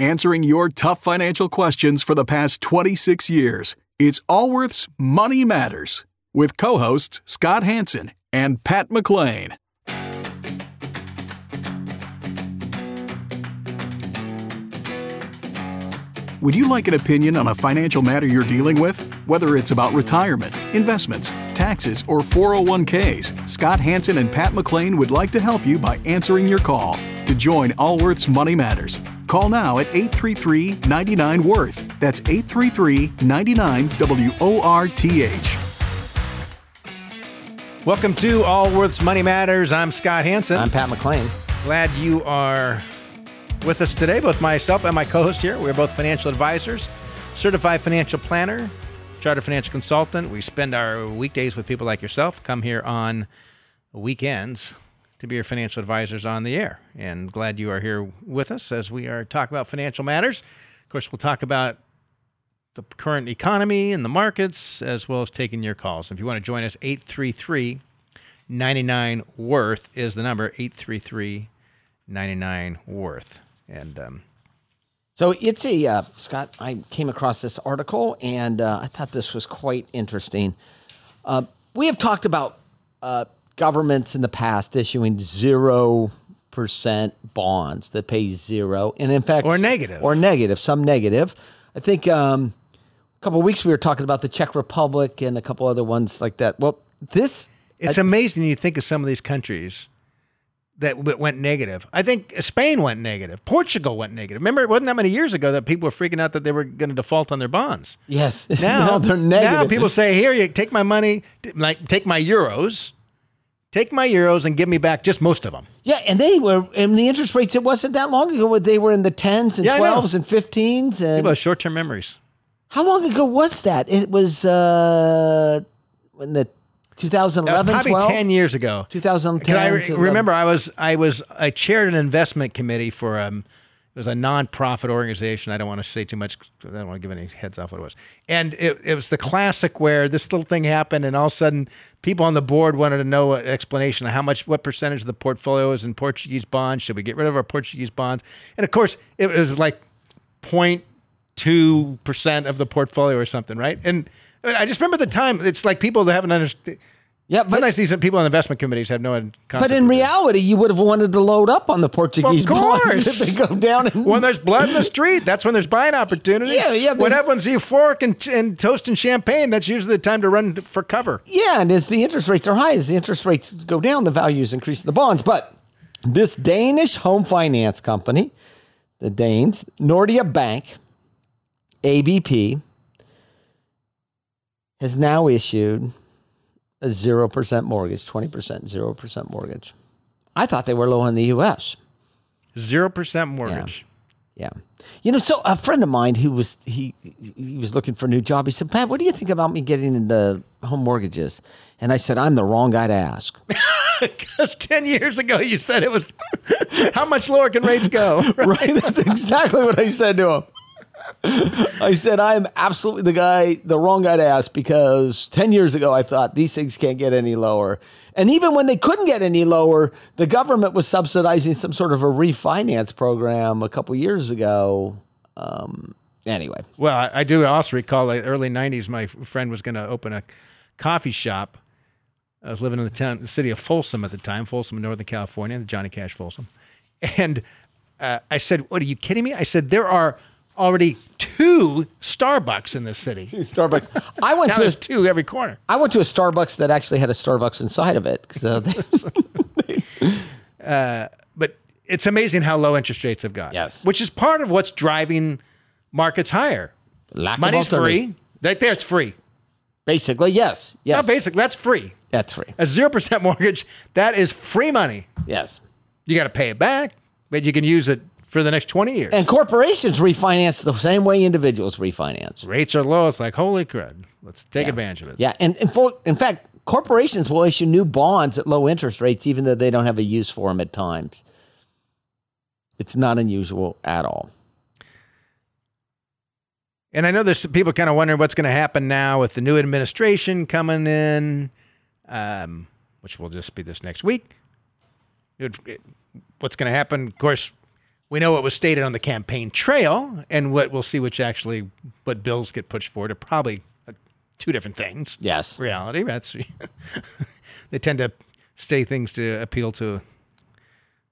answering your tough financial questions for the past 26 years. It's Allworth's Money Matters with co-hosts Scott Hanson and Pat McClain. Would you like an opinion on a financial matter you're dealing with? Whether it's about retirement, investments, taxes, or 401ks, Scott Hanson and Pat McClain would like to help you by answering your call. To join Allworth's Money Matters, call now at 833-99-WORTH. That's 833-99-WORTH. Welcome to Allworth's Money Matters. I'm Scott Hanson. I'm Pat McClain. Glad you are with us today, both myself and my co-host here. We're both financial advisors, certified financial planner, chartered financial consultant. We spend our weekdays with people like yourself, come here on weekends to be your financial advisors on the air. And glad you are here with us as we are talking about financial matters. Of course, we'll talk about the current economy and the markets, as well as taking your calls. If you want to join us, 833-99-WORTH is the number, 833-99-WORTH. And so it's a, Scott, I came across this article, and I thought this was quite interesting. We have talked about governments in the past issuing 0% bonds that pay zero. And in fact, or negative. I think a couple of weeks we were talking about the Czech Republic and a couple other ones like that. Well, it's amazing you think of some of these countries that went negative. I think Spain went negative. Portugal went negative. Remember, it wasn't that many years ago that people were freaking out that they were going to default on their bonds. Yes. Now they're negative. Now people say, here, you take my money, like take my euros and give me back just most of them. Yeah, and they were, and the interest rates, it wasn't that long ago, they were in the 10s and 12s and 15s. And people have short-term memories. How long ago was that? It was in the 2011, that was probably 12? 10 years ago. 2010. Remember, I chaired an investment committee for it was a nonprofit organization. I don't want to say too much. I don't want to give any heads off what it was. And it was the classic where this little thing happened, and all of a sudden, people on the board wanted to know an explanation of what percentage of the portfolio is in Portuguese bonds. Should we get rid of our Portuguese bonds? And of course, it was like 0.2% of the portfolio or something, right? And I just remember the time. It's like people that haven't understood. Yeah, but sometimes these people on investment committees have no concept. But in reality, you would have wanted to load up on the Portuguese bonds if they go down. When there's blood in the street, that's when there's buying opportunities. Yeah. When everyone's euphoric and toasting champagne, that's usually the time to run for cover. Yeah, and as the interest rates are high, as the interest rates go down, the values increase in the bonds. But this Danish home finance company, the Danes, Nordea Bank, ABP, has now issued a 0% mortgage, 20%, 0% mortgage. I thought they were low in the U.S. 0% mortgage. Yeah. You know, so a friend of mine who was he was looking for a new job, he said, Pat, what do you think about me getting into home mortgages? And I said, I'm the wrong guy to ask. Because 10 years ago you said it was, how much lower can rates go? Right? That's exactly what I said to him. I said, I'm absolutely the wrong guy to ask, because 10 years ago, I thought these things can't get any lower. And even when they couldn't get any lower, the government was subsidizing some sort of a refinance program a couple years ago. Anyway. Well, I do also recall the early 90s, my friend was going to open a coffee shop. I was living in the city of Folsom at the time, Folsom in Northern California, the Johnny Cash Folsom. And I said, what, are you kidding me? I said, there are already 2 Starbucks in this city. 2 Starbucks. I went to 2 every corner. I went to a Starbucks that actually had a Starbucks inside of it. So but it's amazing how low interest rates have gotten. Yes, which is part of what's driving markets higher. Money's free. Right there, it's free. Basically, yes. Not basically. That's free. A 0% mortgage. That is free money. Yes. You got to pay it back, but you can use it for the next 20 years. And corporations refinance the same way individuals refinance. Rates are low. It's like, holy crud. Let's take advantage of it. Yeah. And in fact, corporations will issue new bonds at low interest rates, even though they don't have a use for them at times. It's not unusual at all. And I know there's some people kind of wondering what's going to happen now with the new administration coming in, which will just be this next week. What's going to happen, of course, We know what was stated on the campaign trail, and what we'll see, what bills get pushed forward, are probably two different things. Yes, reality. That's they tend to say things to appeal to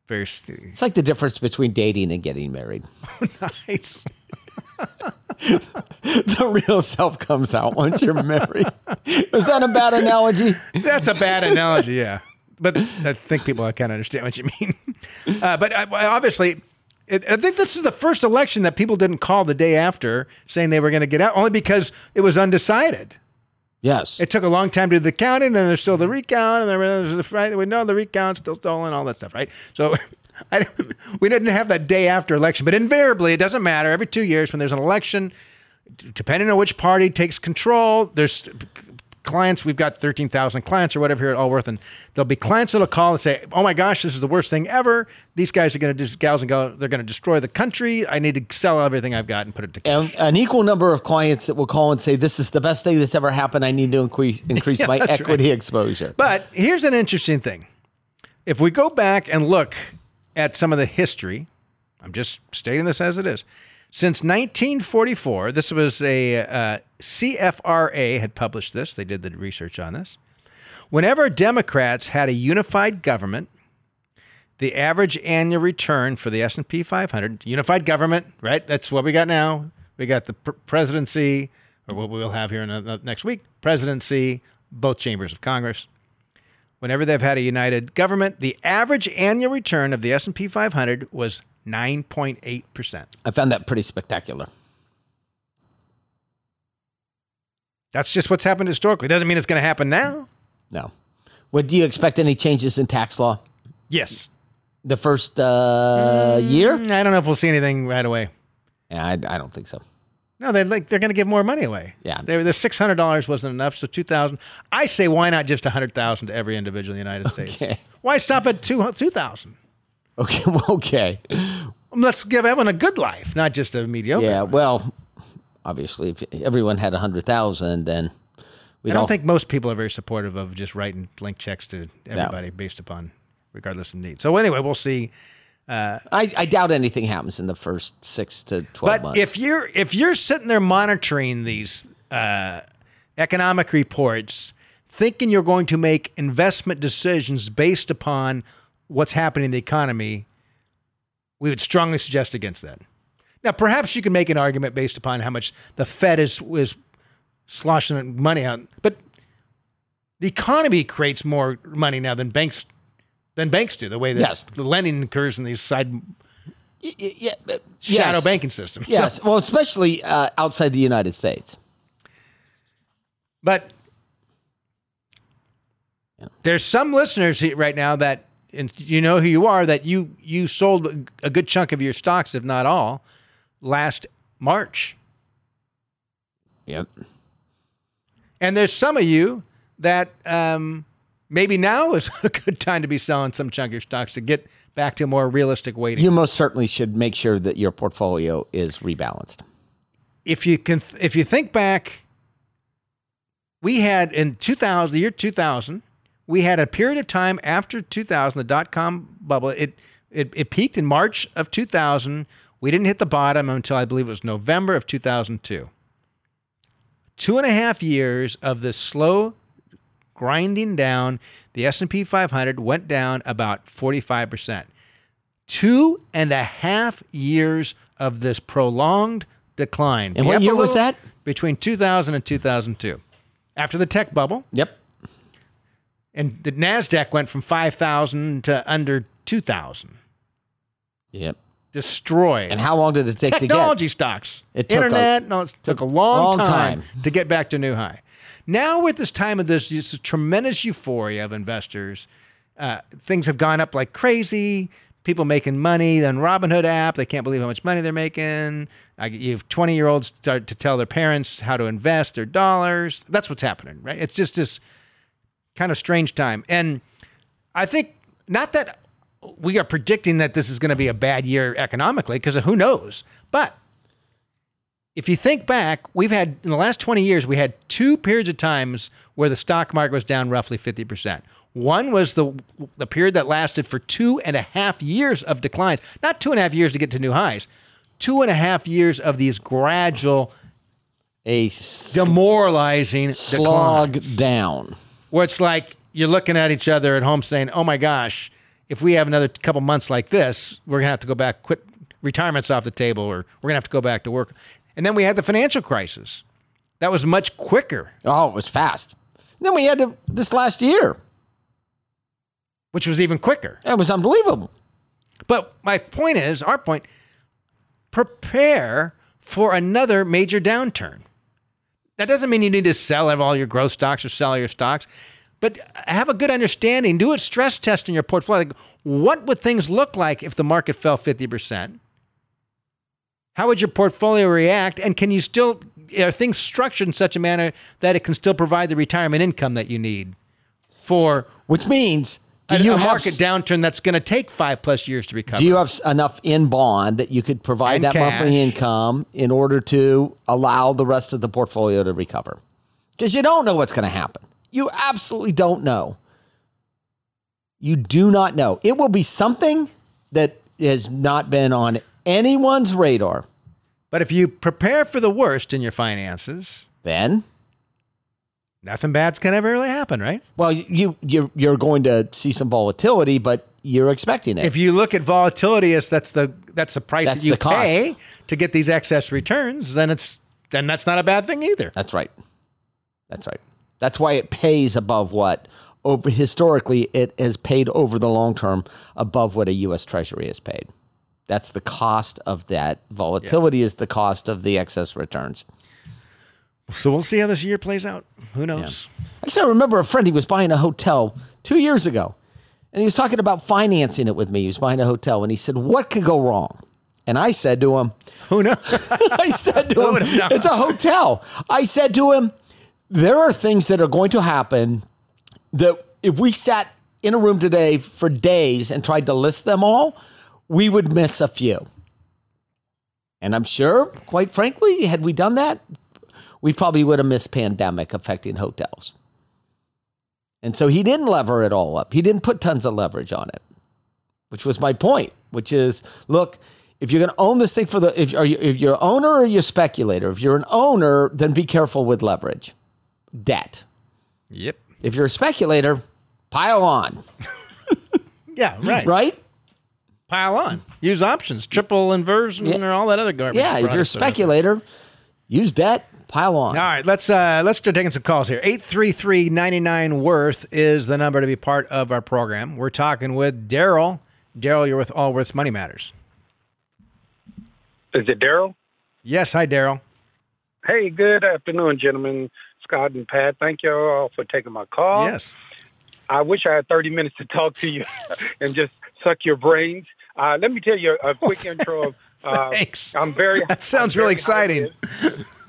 various. It's like the difference between dating and getting married. Oh, nice. The real self comes out once you're married. Was that a bad analogy? That's a bad analogy. Yeah, but I think people kind of understand what you mean. But obviously. I think this is the first election that people didn't call the day after saying they were going to get out, only because it was undecided. Yes. It took a long time to do the counting, and then there's still the recount, and the recount's still stolen, all that stuff, right? So we didn't have that day after election. But invariably, it doesn't matter. Every 2 years when there's an election, depending on which party takes control, there's clients. We've got 13,000 clients or whatever here at Allworth, and there'll be clients that'll call and say, "Oh my gosh, this is the worst thing ever. These guys are going to they're going to destroy the country. I need to sell everything I've got and put it to cash." And an equal number of clients that will call and say, "This is the best thing that's ever happened. I need to increase my equity exposure." But here's an interesting thing: if we go back and look at some of the history, I'm just stating this as it is. Since 1944, this was a CFRA had published this. They did the research on this. Whenever Democrats had a unified government, the average annual return for the S&P 500, unified government, right? That's what we got now. We got the presidency, or what we'll have here in next week, presidency, both chambers of Congress. Whenever they've had a united government, the average annual return of the S&P 500 was 9.8%. I found that pretty spectacular. That's just what's happened historically. It doesn't mean it's going to happen now. No. Well, do you expect any changes in tax law? Yes. The first year? I don't know if we'll see anything right away. Yeah, I don't think so. No, they're going to give more money away. Yeah. The $600 wasn't enough, so $2,000. I say, why not just $100,000 to every individual in the United States? Why stop at $2,000? Okay. Let's give everyone a good life, not just a mediocre. Yeah, well, obviously, if everyone had $100,000, then we don't think most people are very supportive of just writing blank checks to everybody based upon regardless of need. So anyway, we'll see. I doubt anything happens in the first 6 to 12 months. But if you're sitting there monitoring these economic reports, thinking you're going to make investment decisions based upon what's happening in the economy, we would strongly suggest against that. Now, perhaps you can make an argument based upon how much the Fed is sloshing money out, but the economy creates more money now than banks do, the way that the lending occurs in these side shadow banking systems. Yes, so, well, especially outside the United States. But there's some listeners right now that, and you know who you are, that you sold a good chunk of your stocks, if not all, last March. Yep. And there's some of you that maybe now is a good time to be selling some chunk of your stocks to get back to more realistic weighting. You most certainly should make sure that your portfolio is rebalanced. If you think back, we had in 2000, the year 2000, we had a period of time after 2000, the dot-com bubble. It peaked in March of 2000. We didn't hit the bottom until I believe it was November of 2002. 2.5 years of this slow grinding down. The S&P 500 went down about 45%. 2.5 years of this prolonged decline. And what year was that? Between 2000 and 2002. After the tech bubble. Yep. And the NASDAQ went from 5,000 to under 2,000. Yep. Destroyed. And how long did it take to get? Technology stocks. It took a long time to get back to new high. Now we're at this time of this tremendous euphoria of investors. Things have gone up like crazy. People making money. Then Robinhood app, they can't believe how much money they're making. You have 20-year-olds start to tell their parents how to invest their dollars. That's what's happening, right? It's just this kind of strange time. And I think not that we are predicting that this is going to be a bad year economically, because who knows, but if you think back, we've had, in the last 20 years, we had two periods of times where the stock market was down roughly 50%. One was the period that lasted for 2.5 years of declines. Not 2.5 years to get to new highs. 2.5 years of these gradual, demoralizing slog declines, down. Where it's like you're looking at each other at home saying, oh my gosh, if we have another couple months like this, we're going to have to go back, quit retirement's off the table, or we're going to have to go back to work. And then we had the financial crisis. That was much quicker. Oh, it was fast. And then we had this last year. Which was even quicker. It was unbelievable. But my point is, our point, prepare for another major downturn. That doesn't mean you need to sell all your growth stocks or sell your stocks. But have a good understanding. Do a stress test in your portfolio. Like, what would things look like if the market fell 50%? How would your portfolio react? And can you still, are things structured in such a manner that it can still provide the retirement income that you need for, which means a market downturn that's going to take 5+ years to recover? Do you have enough in bond that you could provide that monthly income in order to allow the rest of the portfolio to recover? Because you don't know what's going to happen. You absolutely don't know. You do not know. It will be something that has not been on anyone's radar. But if you prepare for the worst in your finances, then nothing bad's going to ever really happen, right? Well, you're going to see some volatility, but you're expecting it. If you look at volatility as that's the price that you pay to get these excess returns, then that's not a bad thing either. That's right. That's right. That's why it pays above what, over historically, it has paid over the long term above what a U.S. Treasury has paid. That's the cost of that. Volatility is the cost of the excess returns. So we'll see how this year plays out. Who knows? Yeah. Actually, I remember a friend, he was buying a hotel 2 years ago, and he was talking about financing it with me. He was buying a hotel, and he said, what could go wrong? And I said to him, who knows? I said to him, it's a hotel. I said to him, there are things that are going to happen that if we sat in a room today for days and tried to list them all, we would miss a few. And I'm sure, quite frankly, had we done that, we probably would have missed pandemic affecting hotels. And so he didn't lever it all up. He didn't put tons of leverage on it, which was my point, which is, look, if you're going to own this thing if you're an owner or you're a speculator, if you're an owner, then be careful with leverage. Debt. Yep. If you're a speculator, pile on. Yeah, right. Right? Pile on. Use options, triple inversion, and all that other garbage. Yeah, if you're a speculator, use debt, pile on. All right, let's start taking some calls here. 833-99-WORTH is the number to be part of our program. We're talking with Daryl. Daryl, you're with Allworth's Money Matters. Is it Daryl? Yes, hi, Daryl. Hey, good afternoon, gentlemen. Scott and Pat, thank you all for taking my call. Yes. I wish I had 30 minutes to talk to you and just suck your brains. Let me tell you a quick intro. Thanks. That sounds really exciting.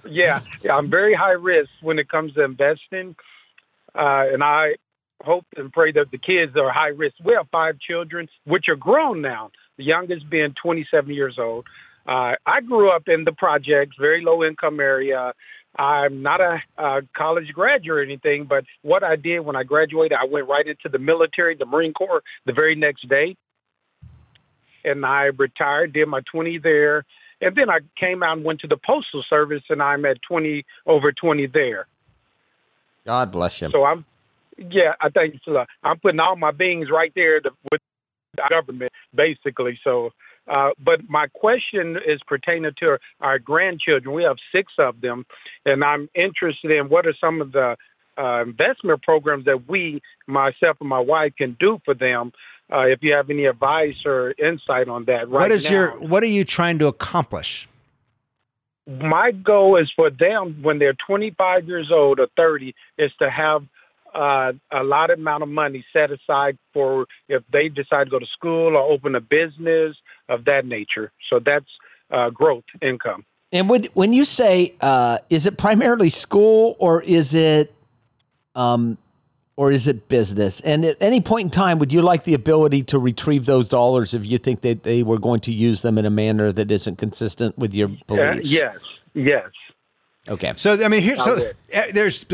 Yeah, I'm very high risk when it comes to investing. And I hope and pray that the kids are high risk. We have 5 children, which are grown now, the youngest being 27 years old. I grew up in the projects, very low-income area. I'm not a college graduate or anything, but what I did when I graduated, I went right into the military, the Marine Corps, the very next day. And I retired, did my 20 there. And then I came out and went to the Postal Service, and I'm at 20, over 20 there. God bless you. So I thank you. I'm putting all my beings right there with the government, basically. So, but my question is pertaining to our grandchildren. We have 6 of them, and I'm interested in what are some of the investment programs that myself and my wife, can do for them. If you have any advice or insight on that right now. What are you trying to accomplish? My goal is for them, when they're 25 years old or 30, is to have a lot amount of money set aside for if they decide to go to school or open a business of that nature. So that's growth income. And when you say, is it primarily school or is it business? And at any point in time, would you like the ability to retrieve those dollars if you think that they were going to use them in a manner that isn't consistent with your beliefs? Yes. Yes. Okay. So, I mean, here, so there's,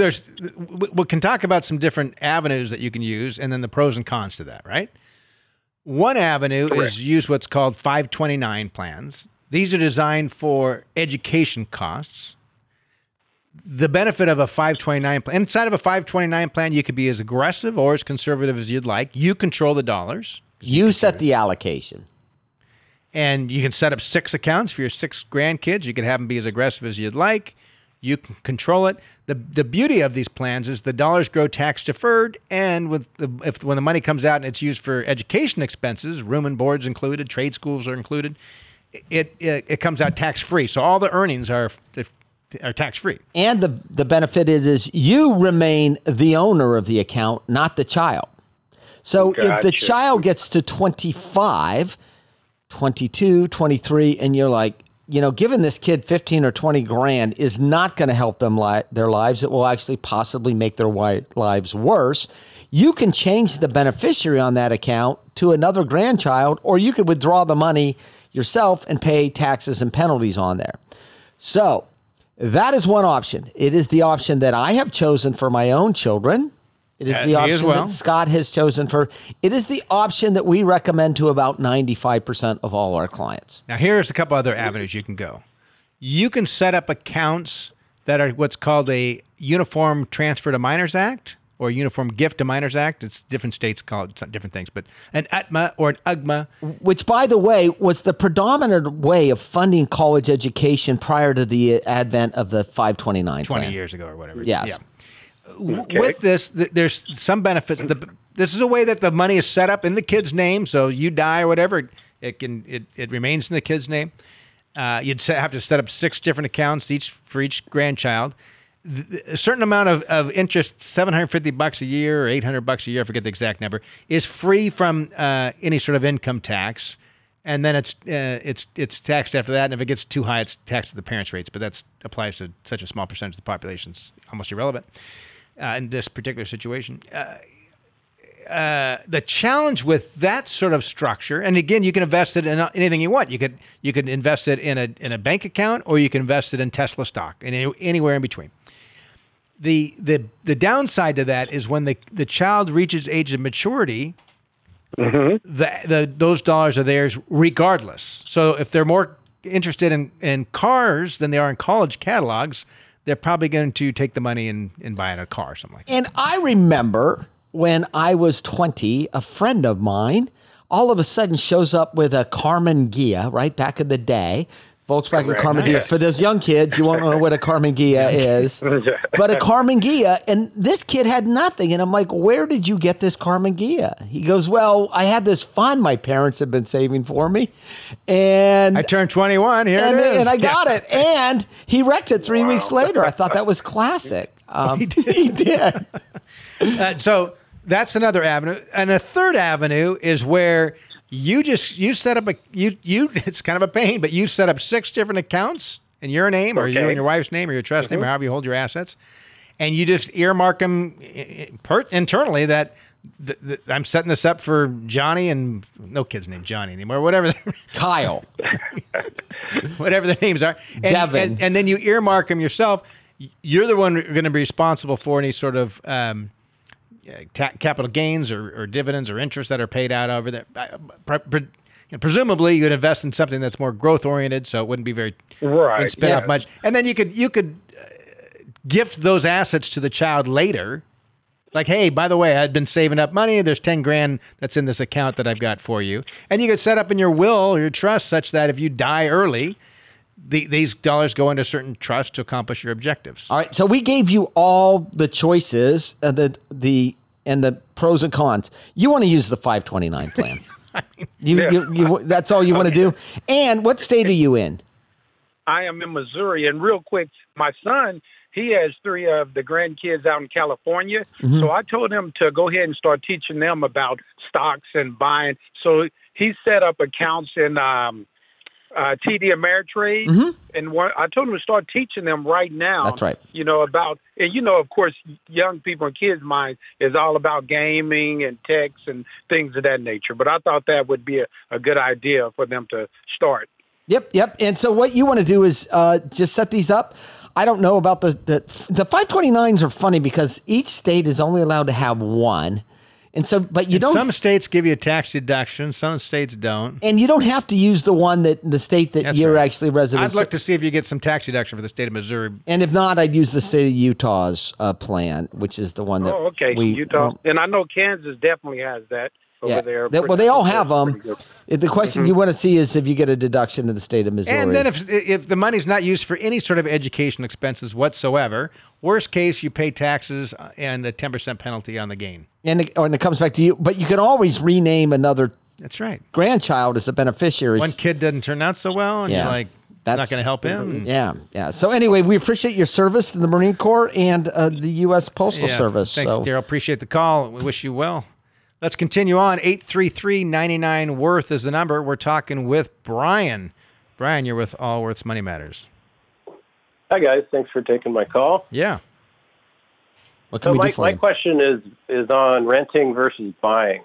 we can talk about some different avenues that you can use and then the pros and cons to that, right? One avenue is use what's called 529 plans. These are designed for education costs. The benefit of a 529 plan, inside of a 529 plan, you could be as aggressive or as conservative as you'd like. You control the dollars. You set the allocation. And you can set up 6 accounts for your 6 grandkids. You can have them be as aggressive as you'd like. You can control it. The beauty of these plans is the dollars grow tax deferred, and with the, if when the money comes out and it's used for education expenses, room and board's included, trade schools are included, it comes out tax free. So all the earnings are tax free. And the benefit is you remain the owner of the account, not the child. So if the child gets to 25, 22, 23, and you're like, you know, giving this kid 15 or 20 grand is not going to help them their lives. It will actually possibly make their lives worse. You can change the beneficiary on that account to another grandchild, or you could withdraw the money yourself and pay taxes and penalties on there. So that is one option. It is the option that I have chosen for my own children. It is the option that Scott has chosen for. It is the option that we recommend to about 95% of all our clients. Now, here's a couple other avenues you can go. You can set up accounts that are what's called a Uniform Transfer to Minors Act or Uniform Gift to Minors Act. It's different states call it different things, but an UTMA or an UGMA. Which, by the way, was the predominant way of funding college education prior to the advent of the 529 plan. 20 years ago or whatever. Yes. Yeah. Okay. With this, there's some benefits. This is a way that the money is set up in the kid's name. So you die or whatever, it remains in the kid's name. You'd have to set up 6 different accounts for each grandchild. A certain amount of interest, $750 a year or $800 a year, I forget the exact number, is free from any sort of income tax. And then it's taxed after that, and if it gets too high, it's taxed at the parents' rates. But that applies to such a small percentage of the population; it's almost irrelevant in this particular situation. The challenge with that sort of structure, and again, you can invest it in anything you want. You could invest it in a bank account, or you can invest it in Tesla stock, and anywhere in between. The downside to that is when the child reaches age of maturity. Mm-hmm. Those dollars are theirs regardless. So if they're more interested in cars than they are in college catalogs, they're probably going to take the money and buy a car or something like that. And I remember when I was 20, a friend of mine all of a sudden shows up with a Karmann Ghia, right back in the day. Volkswagen Karmann Ghia. For those young kids, you won't know what a Karmann Ghia is. But a Karmann Ghia, and this kid had nothing. And I'm like, where did you get this Karmann Ghia? He goes, well, I had this fund my parents had been saving for me. And I turned 21, here it is. And I got it. And he wrecked it three weeks later. I thought that was classic. He did. So that's another avenue. And a third avenue is where you set up it's kind of a pain, but you set up 6 different accounts in your name or you and your wife's name or your trust name or however you hold your assets. And you just earmark them internally that I'm setting this up for Johnny and no kid's named Johnny anymore, whatever. Kyle. Whatever their names are. And, Devin. And then you earmark them yourself. You're the one going to be responsible for any sort of capital gains or dividends or interest that are paid out over there. Presumably, you'd invest in something that's more growth oriented, so it wouldn't be spin off much. And then you could gift those assets to the child later, like, hey, by the way, I'd been saving up money. There's 10 grand that's in this account that I've got for you, and you could set up in your will or your trust such that if you die early, these dollars go into a certain trust to accomplish your objectives. All right. So we gave you all the choices, the pros and cons. You want to use the 529 plan. That's all you want to do. And what state are you in? I am in Missouri. And real quick, my son, he has 3 of the grandkids out in California. Mm-hmm. So I told him to go ahead and start teaching them about stocks and buying. So he set up accounts in TD Ameritrade, mm-hmm. and I told them to start teaching them right now. That's right. Of course, young people and kids' minds is all about gaming and techs and things of that nature. But I thought that would be a good idea for them to start. Yep. And so what you want to do is just set these up. I don't know about the 529s are funny because each state is only allowed to have one. And so, but you don't. Some states give you a tax deduction. Some states don't. And you don't have to use the one that the state that that's you're right. actually resident. I'd look to see if you get some tax deduction for the state of Missouri. And if not, I'd use the state of Utah's plan, which is the one that. Oh, okay, Utah. And I know Kansas definitely has that over there. Well, they all have them. The question you want to see is if you get a deduction to the state of Missouri. And then if the money's not used for any sort of education expenses whatsoever, worst case, you pay taxes and a 10% penalty on the gain. And it comes back to you. But you can always rename another That's right. grandchild as a beneficiary. One kid doesn't turn out so well, and you're like, that's not going to help him. Yeah. So anyway, we appreciate your service to the Marine Corps and the U.S. Postal Service. Thanks, Daryl. Appreciate the call. We wish you well. Let's continue on. 833-99-WORTH is the number. We're talking with Brian. Brian, you're with Allworth's Money Matters. Hi, guys. Thanks for taking my call. Yeah. So my question is on renting versus buying.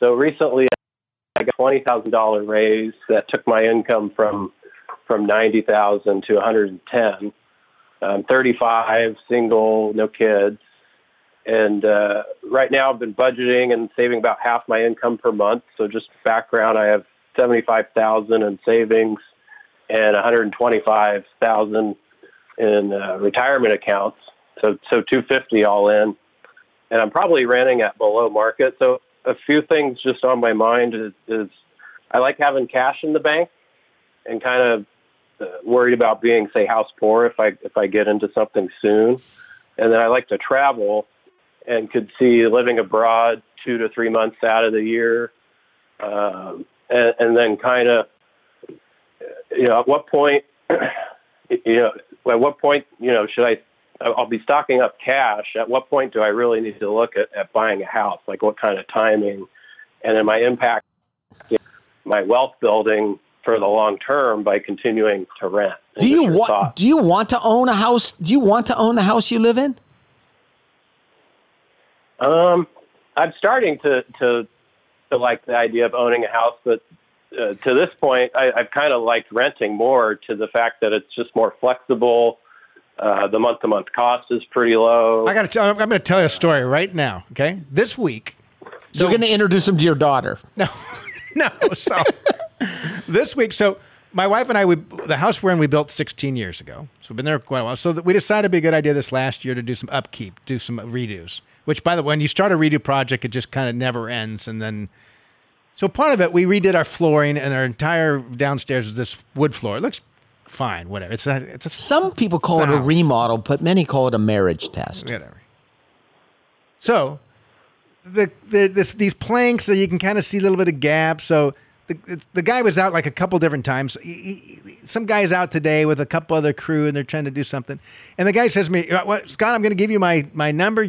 So recently I got a $20,000 raise that took my income from $90,000 to $110,000. I'm 35, single, no kids. And right now I've been budgeting and saving about half my income per month. So just background, I have $75,000 in savings and $125,000 in retirement accounts. So $250,000 all in, and I'm probably renting at below market. So a few things just on my mind is I like having cash in the bank, and kind of worried about being, say, house poor if I get into something soon. And then I like to travel, and could see living abroad 2 to 3 months out of the year, and then kind of at what point should I? I'll be stocking up cash. At what point do I really need to look at buying a house? Like what kind of timing? And then my impact, my wealth building for the long term by continuing to rent. Do you want to own a house? Do you want to own the house you live in? I'm starting to like the idea of owning a house, but to this point, I've kind of liked renting more to the fact that it's just more flexible. The month-to-month cost is pretty low. I'm going to tell you a story right now. Okay, this week. So you're going to introduce him to your daughter. No. So this week, so my wife and I, the house we're in, we built 16 years ago. So we've been there quite a while. So we decided it'd be a good idea this last year to do some upkeep, do some redos. Which, by the way, when you start a redo project, it just kind of never ends, and then. So part of it, we redid our flooring, and our entire downstairs was this wood floor. It looks. Fine, whatever. Some people call it a remodel, but many call it a marriage test. Whatever. So, these planks that you can kind of see a little bit of gap. So the guy was out like a couple different times. Some guy's out today with a couple other crew, and they're trying to do something. And the guy says to me, Scott, I'm going to give you my number.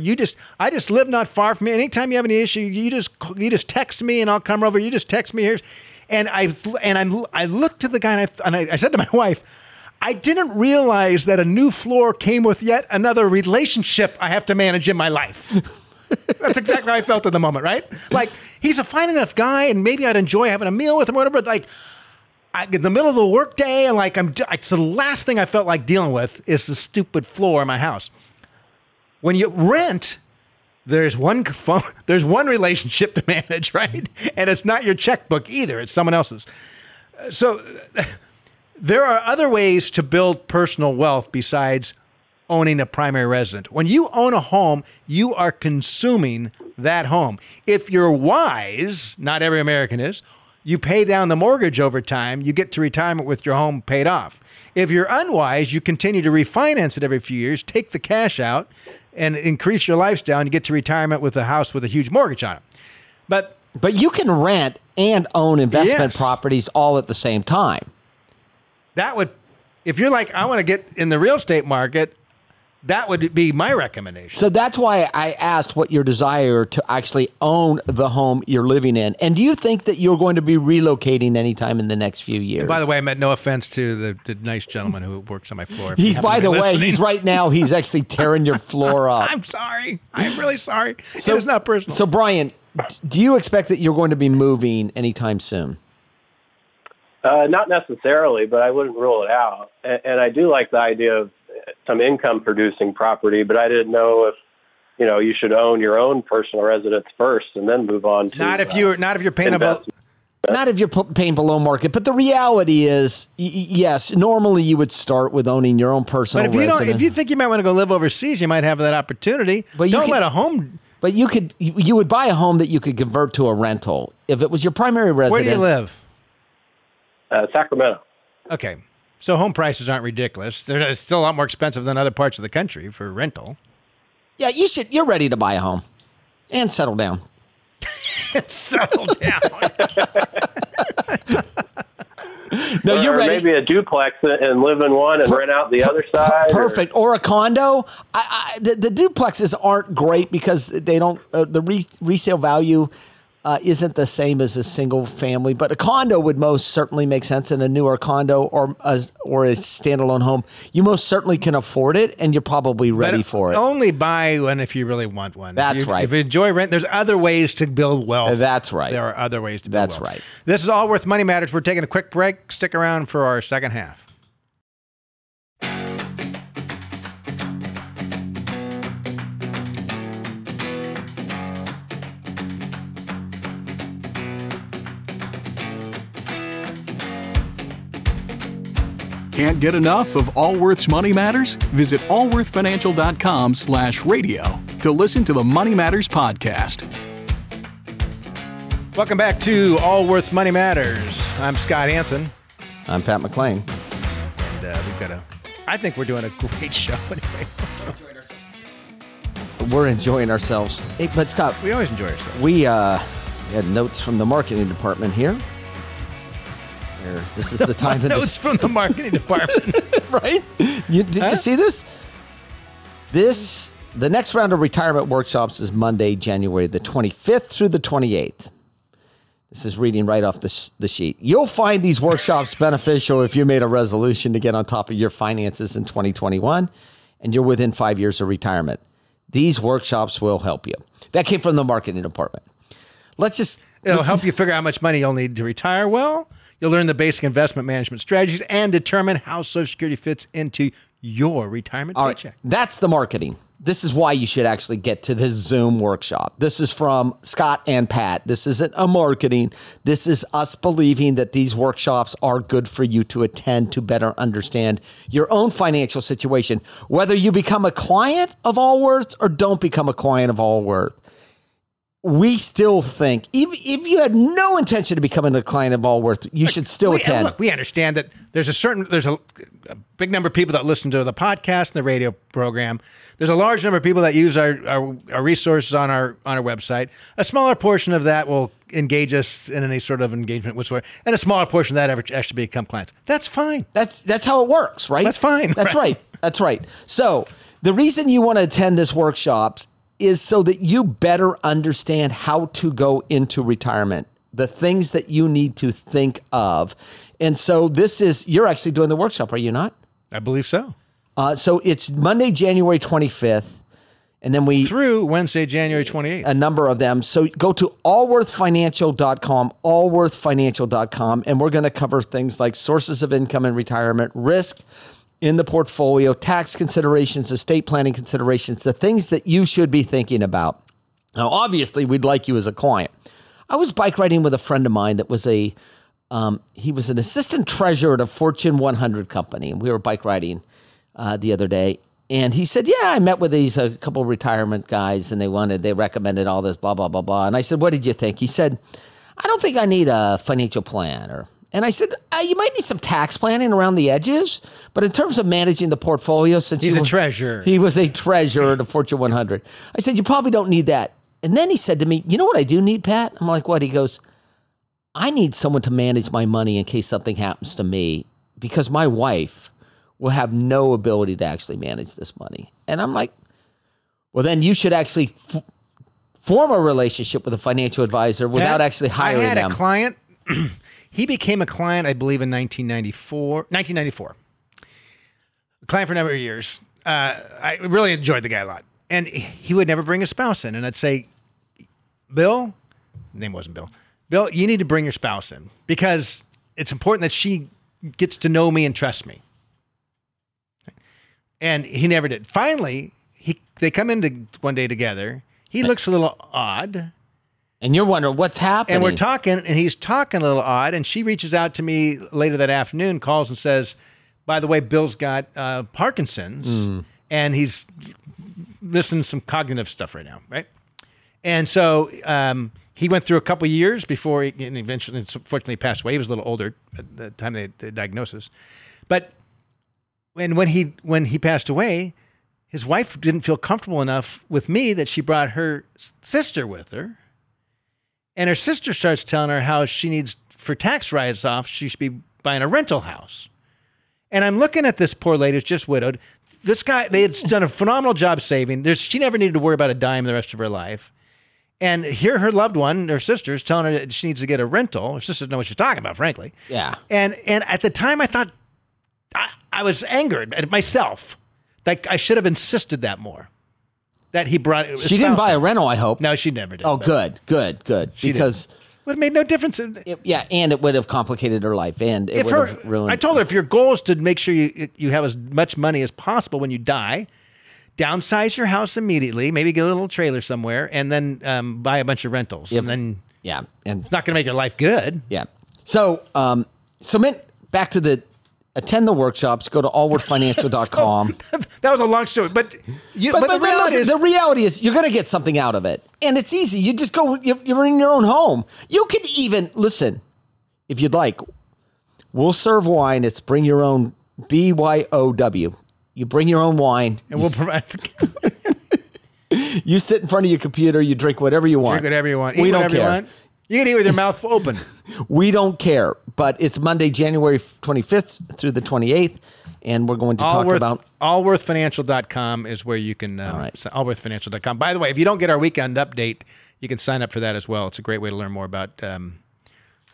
I just live not far from me. Anytime you have any issue, you just text me, and I'll come over. You just text me here. And I looked to the guy, and I said to my wife, I didn't realize that a new floor came with yet another relationship I have to manage in my life. That's exactly how I felt at the moment, right? Like, he's a fine enough guy, and maybe I'd enjoy having a meal with him or whatever, but like, in the middle of the workday, and like, it's the last thing I felt like dealing with is the stupid floor in my house. When you rent, there's one relationship to manage, right? And it's not your checkbook either. It's someone else's. So there are other ways to build personal wealth besides owning a primary residence. When you own a home, you are consuming that home. If you're wise, not every American is, you pay down the mortgage over time. You get to retirement with your home paid off. If you're unwise, you continue to refinance it every few years, take the cash out, and increase your lifestyle, and you get to retirement with a house with a huge mortgage on it. But you can rent and own investment properties all at the same time. That would, if you're like, I want to get in the real estate market, that would be my recommendation. So that's why I asked what your desire to actually own the home you're living in. And do you think that you're going to be relocating anytime in the next few years? And by the way, I meant no offense to the nice gentleman who works on my floor. He's actually tearing your floor up. I'm sorry. I'm really sorry. So, it's not personal. So Brian, do you expect that you're going to be moving anytime soon? Not necessarily, but I wouldn't rule it out. And I do like the idea of some income-producing property, but I didn't know if, you know, you should own your own personal residence first and then move on to Not if you're paying below market. But the reality is, yes, normally you would start with owning your own personal residence. But if you think you might want to go live overseas, you might have that opportunity. But don't let a home. But you would buy a home that you could convert to a rental if it was your primary residence. Where do you live? Sacramento. Okay. So home prices aren't ridiculous. They're still a lot more expensive than other parts of the country for rental. Yeah, you're ready to buy a home and settle down. Settle down. No, you're ready. Maybe a duplex and live in one and rent out the other side. Perfect. Or a condo. The duplexes aren't great because they don't the resale value isn't the same as a single family. But a condo would most certainly make sense in a newer condo or a standalone home. You most certainly can afford it, and you're probably ready for it. Only buy one if you really want one. That's right. If you enjoy rent, there's other ways to build wealth. That's right. There are other ways to build wealth. That's right. This is Allworth Money Matters. We're taking a quick break. Stick around for our second half. Can't get enough of Allworth's Money Matters? Visit allworthfinancial.com/radio to listen to the Money Matters podcast. Welcome back to Allworth's Money Matters. I'm Scott Hanson. I'm Pat McClain. And we've got I think we're doing a great show anyway. We're enjoying ourselves. Hey, but Scott, we always enjoy ourselves. We had notes from the marketing department here. This is the time. Notes from the marketing department, right? Did you see this? The next round of retirement workshops is Monday, January the 25th through the 28th. This is reading right off the sheet. You'll find these workshops beneficial if you made a resolution to get on top of your finances in 2021, and you're within 5 years of retirement. These workshops will help you. That came from the marketing department. It'll help you figure out how much money you'll need to retire well. You'll learn the basic investment management strategies and determine how Social Security fits into your retirement paycheck. Right. That's the marketing. This is why you should actually get to this Zoom workshop. This is from Scott and Pat. This isn't a marketing. This is us believing that these workshops are good for you to attend to better understand your own financial situation, whether you become a client of Allworth or don't become a client of Allworth. We still think, if you had no intention of becoming a client of Allworth, you should still attend. Look, we understand that there's a big number of people that listen to the podcast and the radio program. There's a large number of people that use our resources on our website. A smaller portion of that will engage us in any sort of engagement whatsoever, and a smaller portion of that ever actually become clients. That's fine. That's how it works, right? That's fine. That's right. That's right. So the reason you want to attend this workshop is so that you better understand how to go into retirement, the things that you need to think of. And so you're actually doing the workshop, are you not? I believe so. So it's Monday, January 25th. And then through Wednesday, January 28th. A number of them. So go to allworthfinancial.com, allworthfinancial.com. And we're going to cover things like sources of income and retirement, risk in the portfolio, tax considerations, estate planning considerations, the things that you should be thinking about. Now, obviously, we'd like you as a client. I was bike riding with a friend of mine that was he was an assistant treasurer at a Fortune 100 company, and we were bike riding the other day. And he said, "Yeah, I met with these a couple of retirement guys, and they recommended all this, blah blah blah blah." And I said, "What did you think?" He said, "I don't think I need a financial plan or." And I said, you might need some tax planning around the edges, but in terms of managing the portfolio, since he's a treasurer, he was a treasurer at a Fortune 100. I said, you probably don't need that. And then he said to me, you know what I do need, Pat? I'm like, what? He goes, I need someone to manage my money in case something happens to me because my wife will have no ability to actually manage this money. And I'm like, well, then you should actually form a relationship with a financial advisor without actually hiring them. I had a client. He became a client, I believe, in 1994. A client for a number of years. I really enjoyed the guy a lot. And he would never bring a spouse in. And I'd say, Bill, his name wasn't Bill. Bill, you need to bring your spouse in because it's important that she gets to know me and trust me. And he never did. Finally, they come in one day together. He looks a little odd. And you're wondering what's happening. And we're talking, and he's talking a little odd. And she reaches out to me later that afternoon, calls and says, by the way, Bill's got Parkinson's, and he's listening to some cognitive stuff right now, right? And so he went through a couple of years before he eventually, unfortunately, passed away. He was a little older at the time of the diagnosis. But when he passed away, his wife didn't feel comfortable enough with me that she brought her sister with her. And her sister starts telling her how she needs, for tax write off, she should be buying a rental house. And I'm looking at this poor lady who's just widowed. This guy, they had done a phenomenal job saving. She never needed to worry about a dime the rest of her life. And here her loved one, her sister's telling her that she needs to get a rental. Her sister doesn't know what she's talking about, frankly. Yeah. And at the time I thought, I was angered at myself. Like I should have insisted that more. That he brought. She didn't buy a rental, I hope. No, she never did. Oh, good. Because it would have made no difference. Yeah, and it would have complicated her life, and it would have ruined. I told her if your goal is to make sure you have as much money as possible when you die, downsize your house immediately. Maybe get a little trailer somewhere, and then buy a bunch of rentals. Yep. And then and it's not going to make your life good. Yeah. So back to the. Attend the workshops. Go to allworthfinancial.com. That was a long story, but the reality is you're going to get something out of it, and it's easy. You just go. You're in your own home. You could even listen if you'd like. We'll serve wine. It's bring your own BYOW. You bring your own wine, and we'll provide. You sit in front of your computer. You drink whatever you want. We don't care. You can eat with your mouth open. We don't care, but it's Monday, January 25th through the 28th, and we're going to talk about... Allworthfinancial.com is where you can... All right. Allworthfinancial.com. By the way, if you don't get our weekend update, you can sign up for that as well. It's a great way to learn more about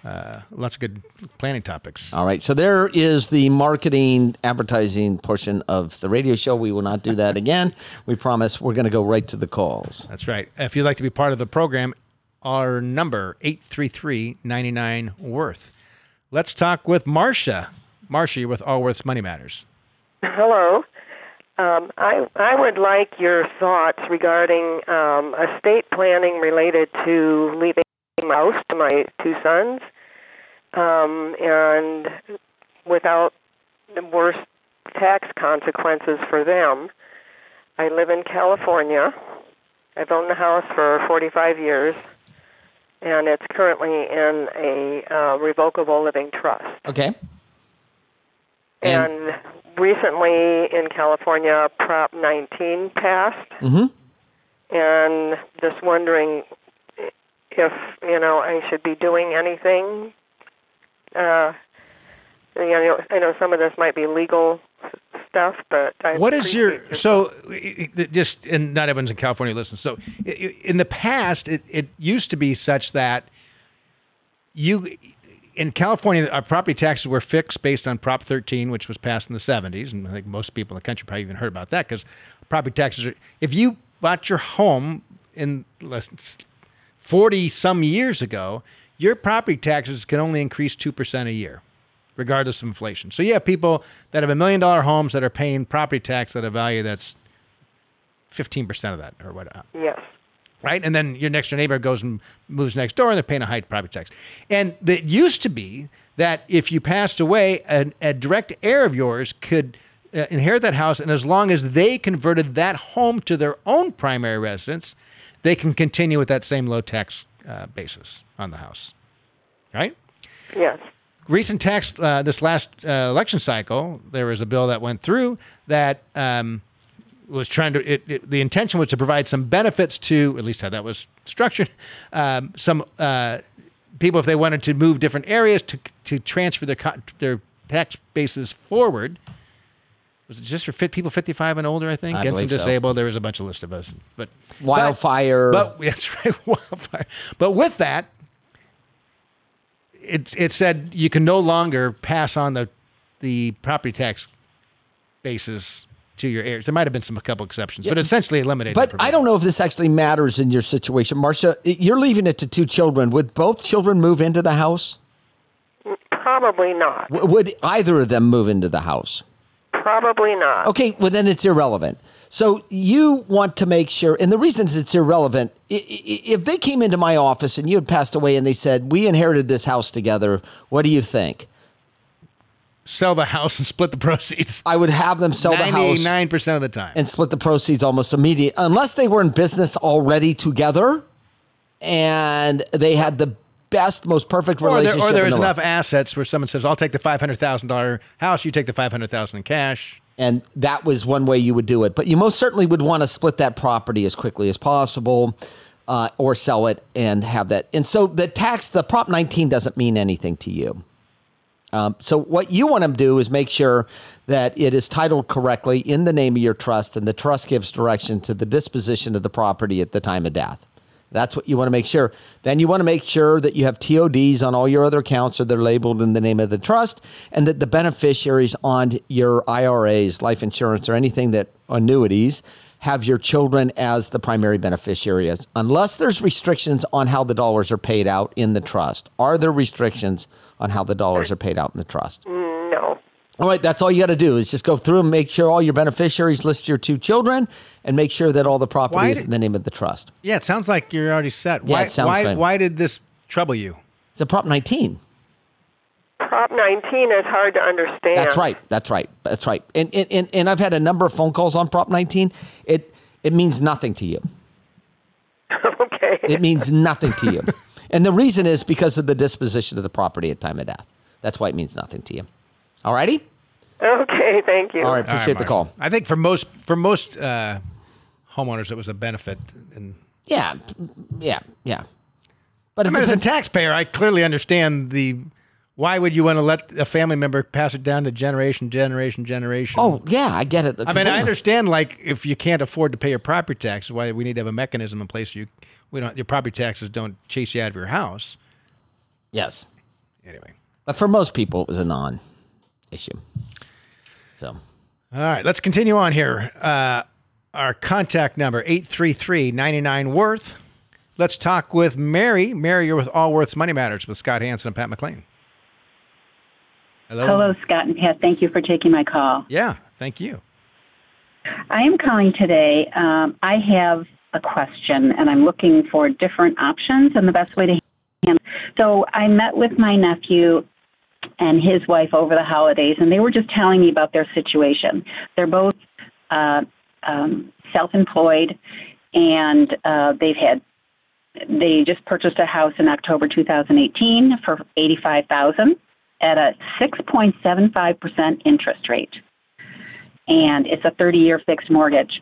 lots of good planning topics. All right. So there is the marketing, advertising portion of the radio show. We will not do that again. We promise we're going to go right to the calls. That's right. If you'd like to be part of the program... Our number, 833-99-WORTH. Let's talk with Marcia. Marcia, you're with Allworth's Money Matters. Hello. I would like your thoughts regarding estate planning related to leaving my house to my two sons and without the worst tax consequences for them. I live in California. I've owned the house for 45 years. And it's currently in a revocable living trust. Okay. And recently in California, Prop 19 passed. Mm-hmm. And just wondering if, I should be doing anything. I know some of this might be legal stuff, but what is your and not everyone's in California listens. So in the past, it used to be such that you in California, our property taxes were fixed based on Prop 13, which was passed in the 70s, and I think most people in the country probably even heard about that because property taxes. If you bought your home in 40 some years ago, your property taxes can only increase 2% a year. Regardless of inflation. So you have people that have $1 million homes that are paying property tax at a value that's 15% of that or whatnot. Yes. Right? And then your next door neighbor goes and moves next door and they're paying a high property tax. And it used to be that if you passed away, a direct heir of yours could inherit that house. And as long as they converted that home to their own primary residence, they can continue with that same low tax basis on the house. Right? Yes. Recent tax, this last election cycle, there was a bill that went through that was trying to, the intention was to provide some benefits to, at least how that was structured, some people, if they wanted to move different areas to transfer their tax bases forward. Was it just for people 55 and older, I think? Get some disabled. So. There was a bunch of list of us. But wildfire. But that's right, wildfire. But with that, It said you can no longer pass on the property tax basis to your heirs. There might have been a couple exceptions, but essentially eliminated. But I don't know if this actually matters in your situation, Marcia. You're leaving it to two children. Would both children move into the house? Probably not. Would either of them move into the house? Probably not. Okay, well, then it's irrelevant. So you want to make sure, and the reason it's irrelevant, if they came into my office and you had passed away and they said, we inherited this house together, what do you think? Sell the house and split the proceeds. I would have them sell the house. 99% of the time. And split the proceeds almost immediately, unless they were in business already together and they had the best, most perfect relationship. Or there's enough assets where someone says, I'll take the $500,000 house, you take the $500,000 in cash. And that was one way you would do it. But you most certainly would want to split that property as quickly as possible or sell it and have that. And so the Prop 19 doesn't mean anything to you. So what you want to do is make sure that it is titled correctly in the name of your trust, and the trust gives direction to the disposition of the property at the time of death. That's what you want to make sure. Then you want to make sure that you have TODs on all your other accounts, or they're labeled in the name of the trust, and that the beneficiaries on your IRAs, life insurance, or anything that annuities have your children as the primary beneficiaries, unless there's restrictions on how the dollars are paid out in the trust. Are there restrictions on how the dollars are paid out in the trust? No. All right, that's all you got to do is just go through and make sure all your beneficiaries, list your two children, and make sure that all the property is in the name of the trust. Yeah, it sounds like you're already set. Why did this trouble you? It's a Prop 19. Prop 19 is hard to understand. That's right. And I've had a number of phone calls on Prop 19. It means nothing to you. Okay. It means nothing to you. And the reason is because of the disposition of the property at time of death. That's why it means nothing to you. All righty? Okay, thank you. All right, appreciate the call. I think for most homeowners, it was a benefit. Yeah. But as a taxpayer, I clearly understand why would you want to let a family member pass it down to generation? Oh, yeah, I get it. I understand, if you can't afford to pay your property taxes, why we need to have a mechanism in place so your property taxes don't chase you out of your house. Yes. Anyway. But for most people, it was a non issue. So, all right, let's continue on here. Our contact number 833-99-WORTH. Let's talk with Mary. Mary, you're with Allworth's Money Matters with Scott Hanson and Pat McClain. Hello, Scott and Pat. Thank you for taking my call. Yeah, thank you. I am calling today. I have a question, and I'm looking for different options and the best way to handle it. So I met with my nephew and his wife over the holidays, and they were just telling me about their situation. They're both self-employed, and they just purchased a house in October 2018 for $85,000 at a 6.75% interest rate, and it's a 30-year fixed mortgage.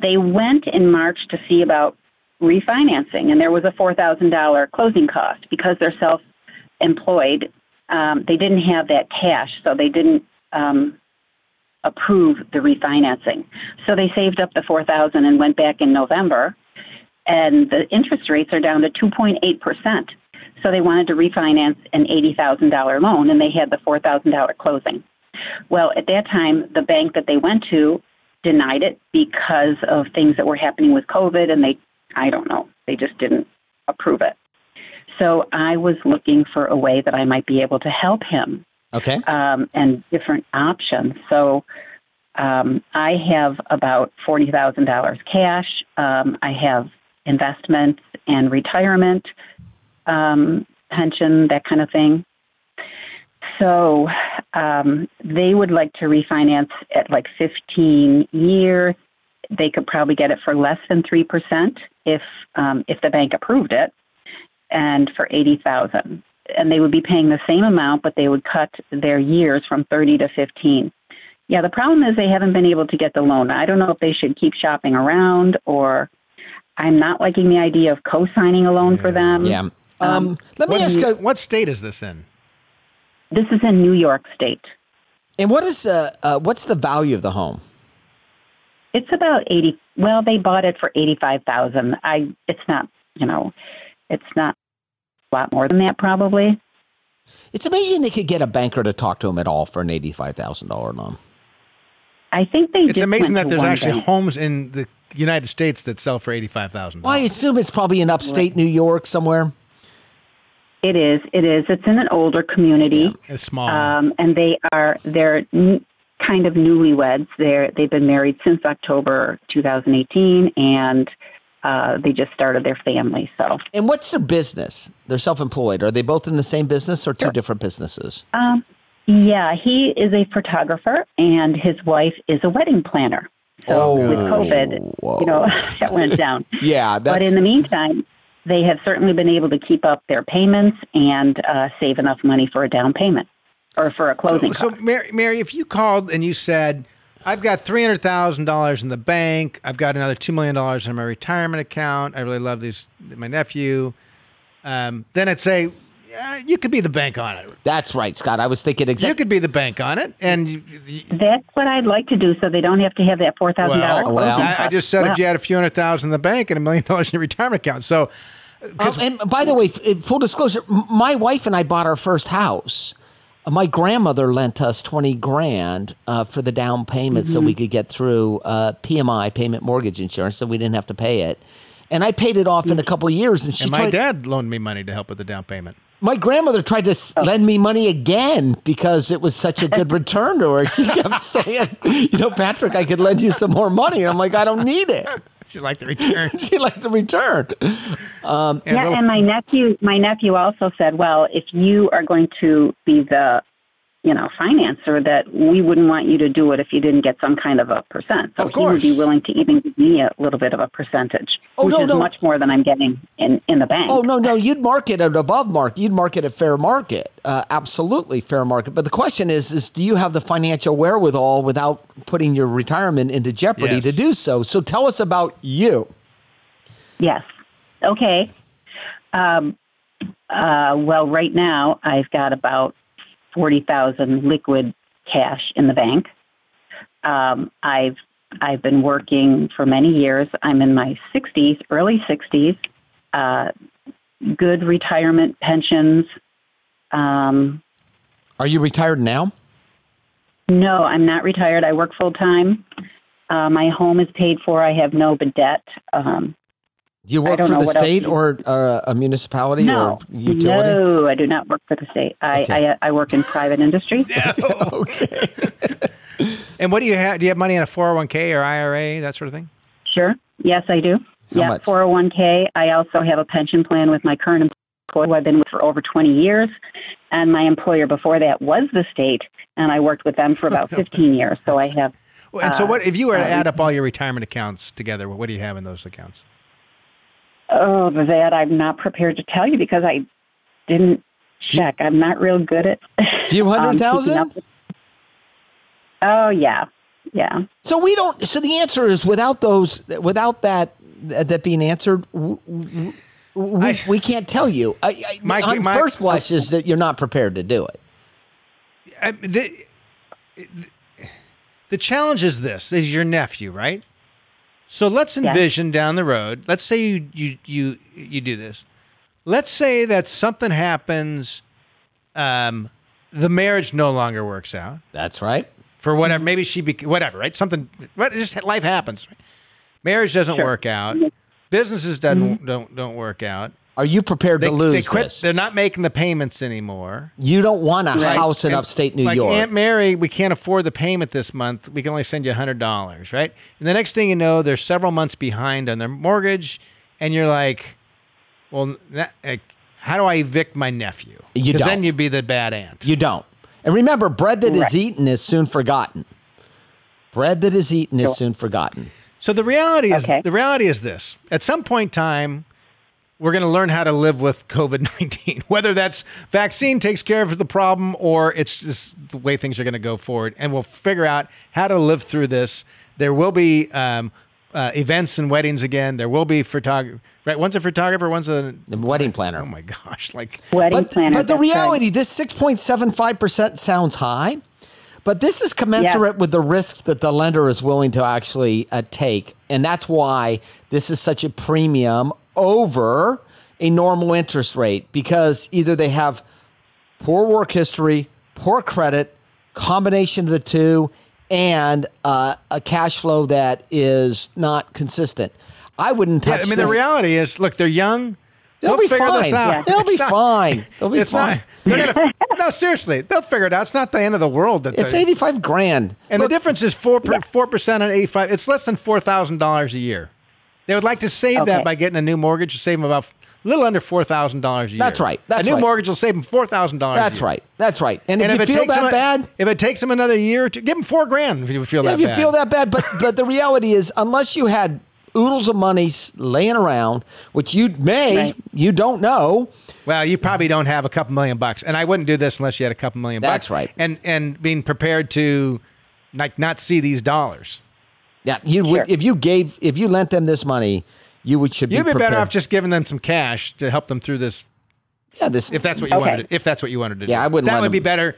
They went in March to see about refinancing, and there was a $4,000 closing cost because they're self-employed. They didn't have that cash, so they didn't approve the refinancing. So they saved up the $4,000 and went back in November, and the interest rates are down to 2.8%. So they wanted to refinance an $80,000 loan, and they had the $4,000 closing. Well, at that time, the bank that they went to denied it because of things that were happening with COVID, and they just didn't approve it. So I was looking for a way that I might be able to help him. Okay. And different options. So I have about $40,000 cash. I have investments and retirement, pension, that kind of thing. So they would like to refinance at 15 years. They could probably get it for less than 3% if the bank approved it, and for $80,000. And they would be paying the same amount, but they would cut their years from 30 to 15. Yeah, the problem is they haven't been able to get the loan. I don't know if they should keep shopping around, or I'm not liking the idea of co-signing a loan for them. Yeah. Let me ask you, what state is this in? This is in New York State. And what is what's the value of the home? It's about they bought it for $85,000. It's not a lot more than that, probably. It's amazing they could get a banker to talk to them at all for an $85,000 loan. I think they did. It's amazing that there's actually homes in the United States that sell for $85,000. Well, I assume it's probably in upstate New York somewhere. It is. It's in an older community. Yeah, it's small. And they're kind of newlyweds. They've been married since October 2018, and they just started their family. So. And what's their business? They're self-employed. Are they both in the same business or two different businesses? Yeah, he is a photographer, and his wife is a wedding planner. So with COVID, that went down. Yeah. But in the meantime, they have certainly been able to keep up their payments and save enough money for a down payment or for a closing cost. So, Mary, if you called and you said, I've got $300,000 in the bank. I've got another $2 million in my retirement account. I really love my nephew. Then I'd say, you could be the bank on it. That's right, Scott. I was thinking exactly. You could be the bank on it. And that's what I'd like to do, so they don't have to have that $4,000 closing cost. I just said if you had a few hundred thousand in the bank and $1 million in your retirement account. So, and by the way, full disclosure, my wife and I bought our first house. My grandmother lent us $20,000 for the down payment, so we could get through PMI, payment mortgage insurance, so we didn't have to pay it. And I paid it off in a couple of years. And my dad loaned me money to help with the down payment. My grandmother tried to lend me money again because it was such a good return to her. She kept saying, Patrick, I could lend you some more money. And I'm like, I don't need it. She liked the return. And my nephew also said, well, if you are going to be the, financer, that we wouldn't want you to do it if you didn't get some kind of a percent. So he would be willing to even give me a little bit of a percentage, which is much more than I'm getting in the bank. Oh, no, you'd mark it at above market. You'd mark it at fair market. Absolutely fair market. But the question is do you have the financial wherewithal without putting your retirement into jeopardy to do so? So tell us about you. Yes. Okay. Well, right now I've got about 40,000 liquid cash in the bank. I've been working for many years. I'm in my 60s, early 60s. Good retirement pensions. Are you retired now? No, I'm not retired. I work full time. My home is paid for. I have no debt. Do you work for the state or a municipality or utility? No, I do not work for the state. I work in private industry. Okay. And what do you have? Do you have money in a 401k or IRA, that sort of thing? Sure. Yes, I do. How much? 401k. I also have a pension plan with my current employer, who I've been with for over 20 years. And my employer before that was the state, and I worked with them for about 15 years. So I have... And so what if you were to add up all your retirement accounts together, what do you have in those accounts? Oh, that I'm not prepared to tell you because I didn't check. I'm not real good at... Few hundred thousand? Oh, yeah. So we don't... So the answer is without that being answered, we can't tell you. My first blush is that you're not prepared to do it. The challenge is this is your nephew, right? So let's envision down the road. Let's say you do this. Let's say that something happens. The marriage no longer works out. That's right. For whatever, maybe whatever, right? Something, just life happens. Right? Marriage doesn't work out. Businesses don't work out. Are you prepared to lose? They quit. This? They're not making the payments anymore. You don't want a house in upstate New York. Aunt Mary, we can't afford the payment this month. We can only send you $100, right? And the next thing you know, they're several months behind on their mortgage, and you're like, "Well, how do I evict my nephew?" You don't. Because then you'd be the bad aunt. You don't. And remember, bread that is eaten is soon forgotten. So the reality is this: at some point in time, we're going to learn how to live with COVID-19, whether that's vaccine takes care of the problem or it's just the way things are going to go forward. And we'll figure out how to live through this. There will be events and weddings again. There will be photography. Right? One's a photographer, one's a wedding planner. Oh, my gosh. Wedding planner. But the reality, this 6.75% sounds high, but this is commensurate with the risk that the lender is willing to actually take. And that's why this is such a premium over a normal interest rate, because either they have poor work history, poor credit, combination of the two, and a cash flow that is not consistent. I wouldn't touch this. The reality is, look, they're young. They'll be figure fine. This out. Yeah. They'll it's be not, fine. They'll be it's fine. Not, gonna, no, seriously, they'll figure it out. It's not the end of the world. That it's $85,000, and look, the difference is 4% on 85. It's less than $4,000 a year. They would like to save that by getting a new mortgage to save them about a little under $4,000 a year. That's right. That's a new mortgage will save them $4,000 That's a year. Right. That's right. And if you feel that bad, if it takes them another year or two, give them $4,000 if you feel that bad. If you feel that bad, but the reality is, unless you had oodles of money laying around, which you may, you don't know. Well, you probably don't have a couple $1,000,000. And I wouldn't do this unless you had a couple $1,000,000. That's right. And being prepared to like not see these dollars. Yeah, you would if you lent them this money, you would should be prepared. You'd be better off just giving them some cash to help them through this. Yeah, this if that's what you wanted. If that's what you wanted to do. Yeah, I wouldn't. That would be better.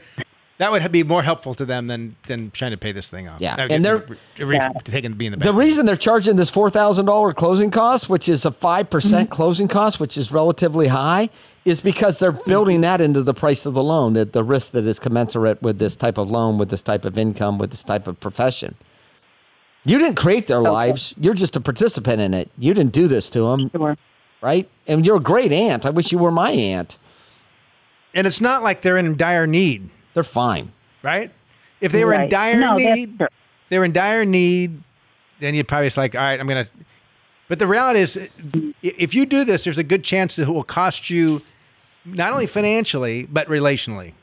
That would be more helpful to them than trying to pay this thing off. Yeah, and they're taking being the bank. The reason they're charging this $4,000 closing cost, which is a 5% closing cost, which is relatively high, is because they're building that into the price of the loan. That the risk that is commensurate with this type of loan, with this type of income, with this type of profession. You didn't create their lives. You're just a participant in it. You didn't do this to them, right? And you're a great aunt. I wish you were my aunt. And it's not like they're in dire need. They're fine, right? If they were in dire need, they're in dire need. Then you'd probably just like, all right, I'm gonna. But the reality is, if you do this, there's a good chance that it will cost you, not only financially but relationally.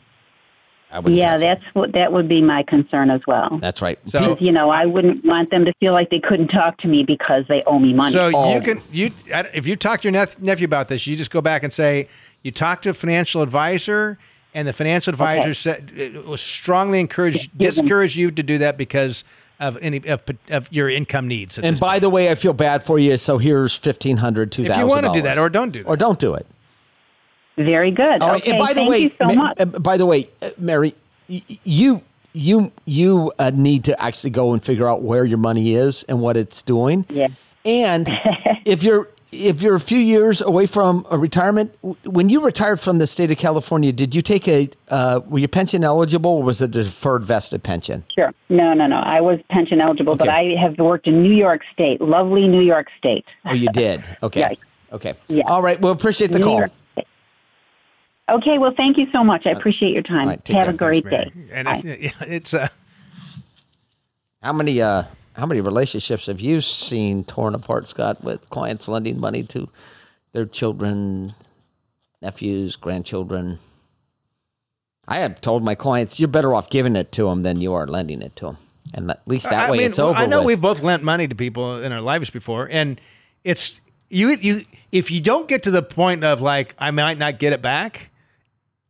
Yeah, that would be my concern as well. That's right. So, you know, I wouldn't want them to feel like they couldn't talk to me because they owe me money. So if you talk to your nephew about this, you just go back and say you talked to a financial advisor, and the financial advisor said it was strongly discouraged you to do that because of of your income needs. And by the way, I feel bad for you. So here's $1,500, $2,000. If you want to do that, or don't do that, or don't do it. Very good. All right. Okay, and by the way, Mary, you need to actually go and figure out where your money is and what it's doing. Yeah. And if you're a few years away from a retirement, when you retired from the state of California, did you take were you pension eligible, or was it a deferred vested pension? Sure. No. I was pension eligible, but I have worked in New York State, lovely New York State. Oh, you did. Okay. Yeah. Okay. Yeah. All right. Well, appreciate the call. Okay, well, thank you so much. I appreciate your time. Right, have a great day. And it's how many relationships have you seen torn apart, Scott, with clients lending money to their children, nephews, grandchildren? I have told my clients, you're better off giving it to them than you are lending it to them, and at least that way it's over. I know we've both lent money to people in our lives before, and it's you if you don't get to the point of like I might not get it back.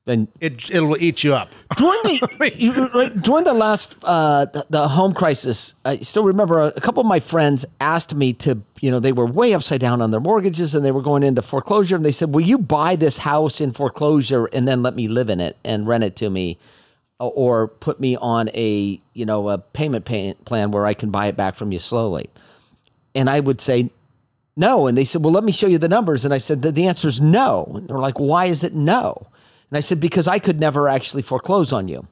Then it'll eat you up. During the last the home crisis, I still remember a couple of my friends asked me to, they were way upside down on their mortgages and they were going into foreclosure. And they said, will you buy this house in foreclosure and then let me live in it and rent it to me, or put me on a, a payment plan where I can buy it back from you slowly? And I would say no. And they said, well, let me show you the numbers. And I said, the answer is no. And they're like, why is it no? And I said, because I could never actually foreclose on you.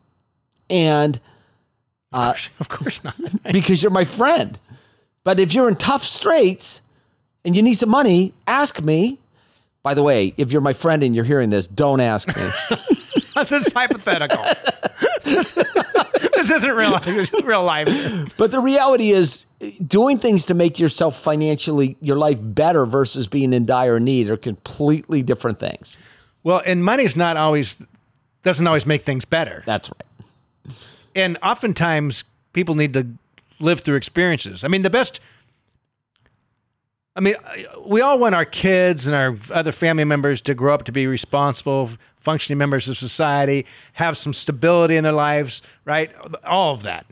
And of course not. Because you're my friend. But if you're in tough straits and you need some money, ask me. By the way, if you're my friend and you're hearing this, don't ask me. This is hypothetical. This isn't real life. It's real life. But the reality is doing things to make yourself financially, your life better versus being in dire need are completely different things. Well, and money's doesn't always make things better. That's right. And oftentimes people need to live through experiences. I mean, we all want our kids and our other family members to grow up to be responsible, functioning members of society, have some stability in their lives, right? All of that.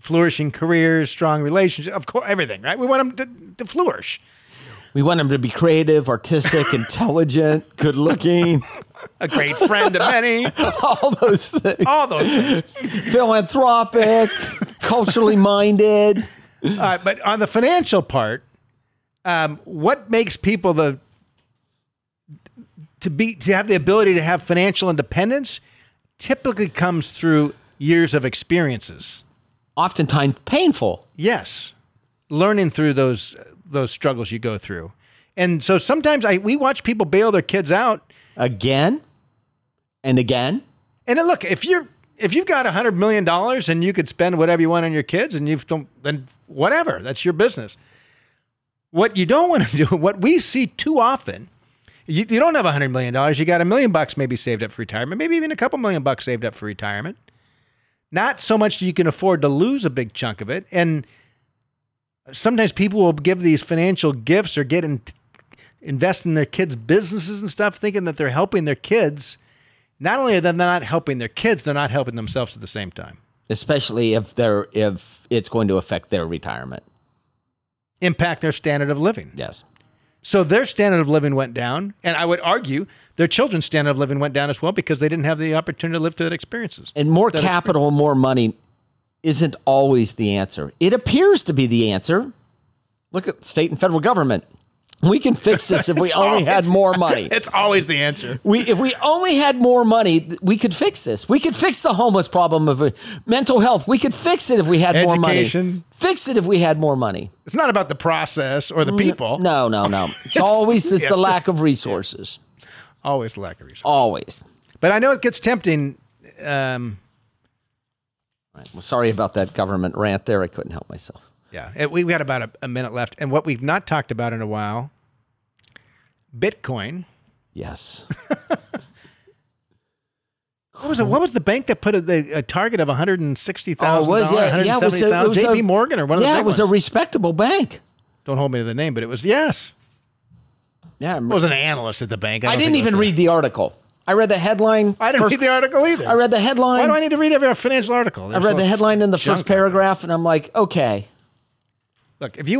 Flourishing careers, strong relationships, of course, everything, right? We want them to flourish. We want them to be creative, artistic, intelligent, good-looking. A great friend to many. All those things. Philanthropic, culturally minded. All right, but on the financial part, what makes people to have the ability to have financial independence typically comes through years of experiences. Oftentimes painful. Yes. Learning through those struggles you go through. And so sometimes we watch people bail their kids out again and again. And then look, if you've got $100 million and you could spend whatever you want on your kids, and then whatever, that's your business. What you don't want to do, what we see too often, you don't have $100 million. You got $1 million maybe saved up for retirement, maybe even a couple $1,000,000 saved up for retirement. Not so much that you can afford to lose a big chunk of it. And sometimes people will give these financial gifts or invest in their kids' businesses and stuff, thinking that they're helping their kids. Not only are they not helping their kids, they're not helping themselves at the same time. Especially if it's going to affect their retirement. Impact their standard of living. Yes. So their standard of living went down, and I would argue their children's standard of living went down as well because they didn't have the opportunity to live through that experiences. And more capital, more money isn't always the answer. It appears to be the answer. Look at state and federal government. We can fix this if we only had more money. It's always the answer. If we only had more money, we could fix this. We could fix the homeless problem of mental health. We could fix it if we had more money. Education. Fix it if we had more money. It's not about the process or the people. No. It's the lack of resources. Yeah. Always lack of resources. Always. But I know it gets tempting. All right. Well, sorry about that government rant there. I couldn't help myself. Yeah, we've got about a minute left. And what we've not talked about in a while, Bitcoin. Yes. What was the bank that put a target of $160,000? $170,000? J.P. Morgan or one of the big ones. Yeah, it was a respectable bank. Don't hold me to the name, but it was, yes. Yeah, I was an analyst at the bank. I didn't even read the article. I read the headline. I didn't read the article either. I read the headline. Why do I need to read every financial article? I read the headline in the first paragraph, and I'm like, okay. Look, if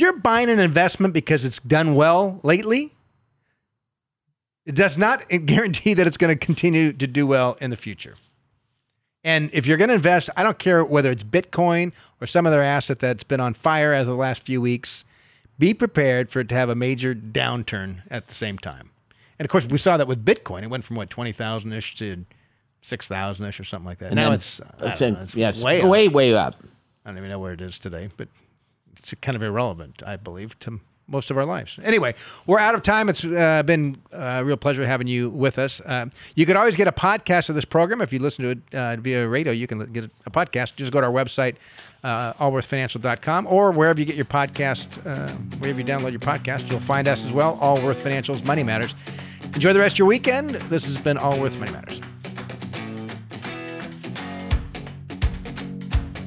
you're buying an investment because it's done well lately, it does not guarantee that it's going to continue to do well in the future. And if you're going to invest, I don't care whether it's Bitcoin or some other asset that's been on fire as of the last few weeks, be prepared for it to have a major downturn at the same time. And of course, we saw that with Bitcoin. It went from what, 20,000-ish to 6,000-ish or something like that. And now it's way up. I don't even know where it is today, but it's kind of irrelevant, I believe, to most of our lives. Anyway, we're out of time. It's been a real pleasure having you with us. You could always get a podcast of this program. If you listen to it via radio, you can get a podcast. Just go to our website, allworthfinancial.com, or wherever you get your podcast, wherever you download your podcast, you'll find us as well, Allworth Financials, Money Matters. Enjoy the rest of your weekend. This has been Allworth Money Matters.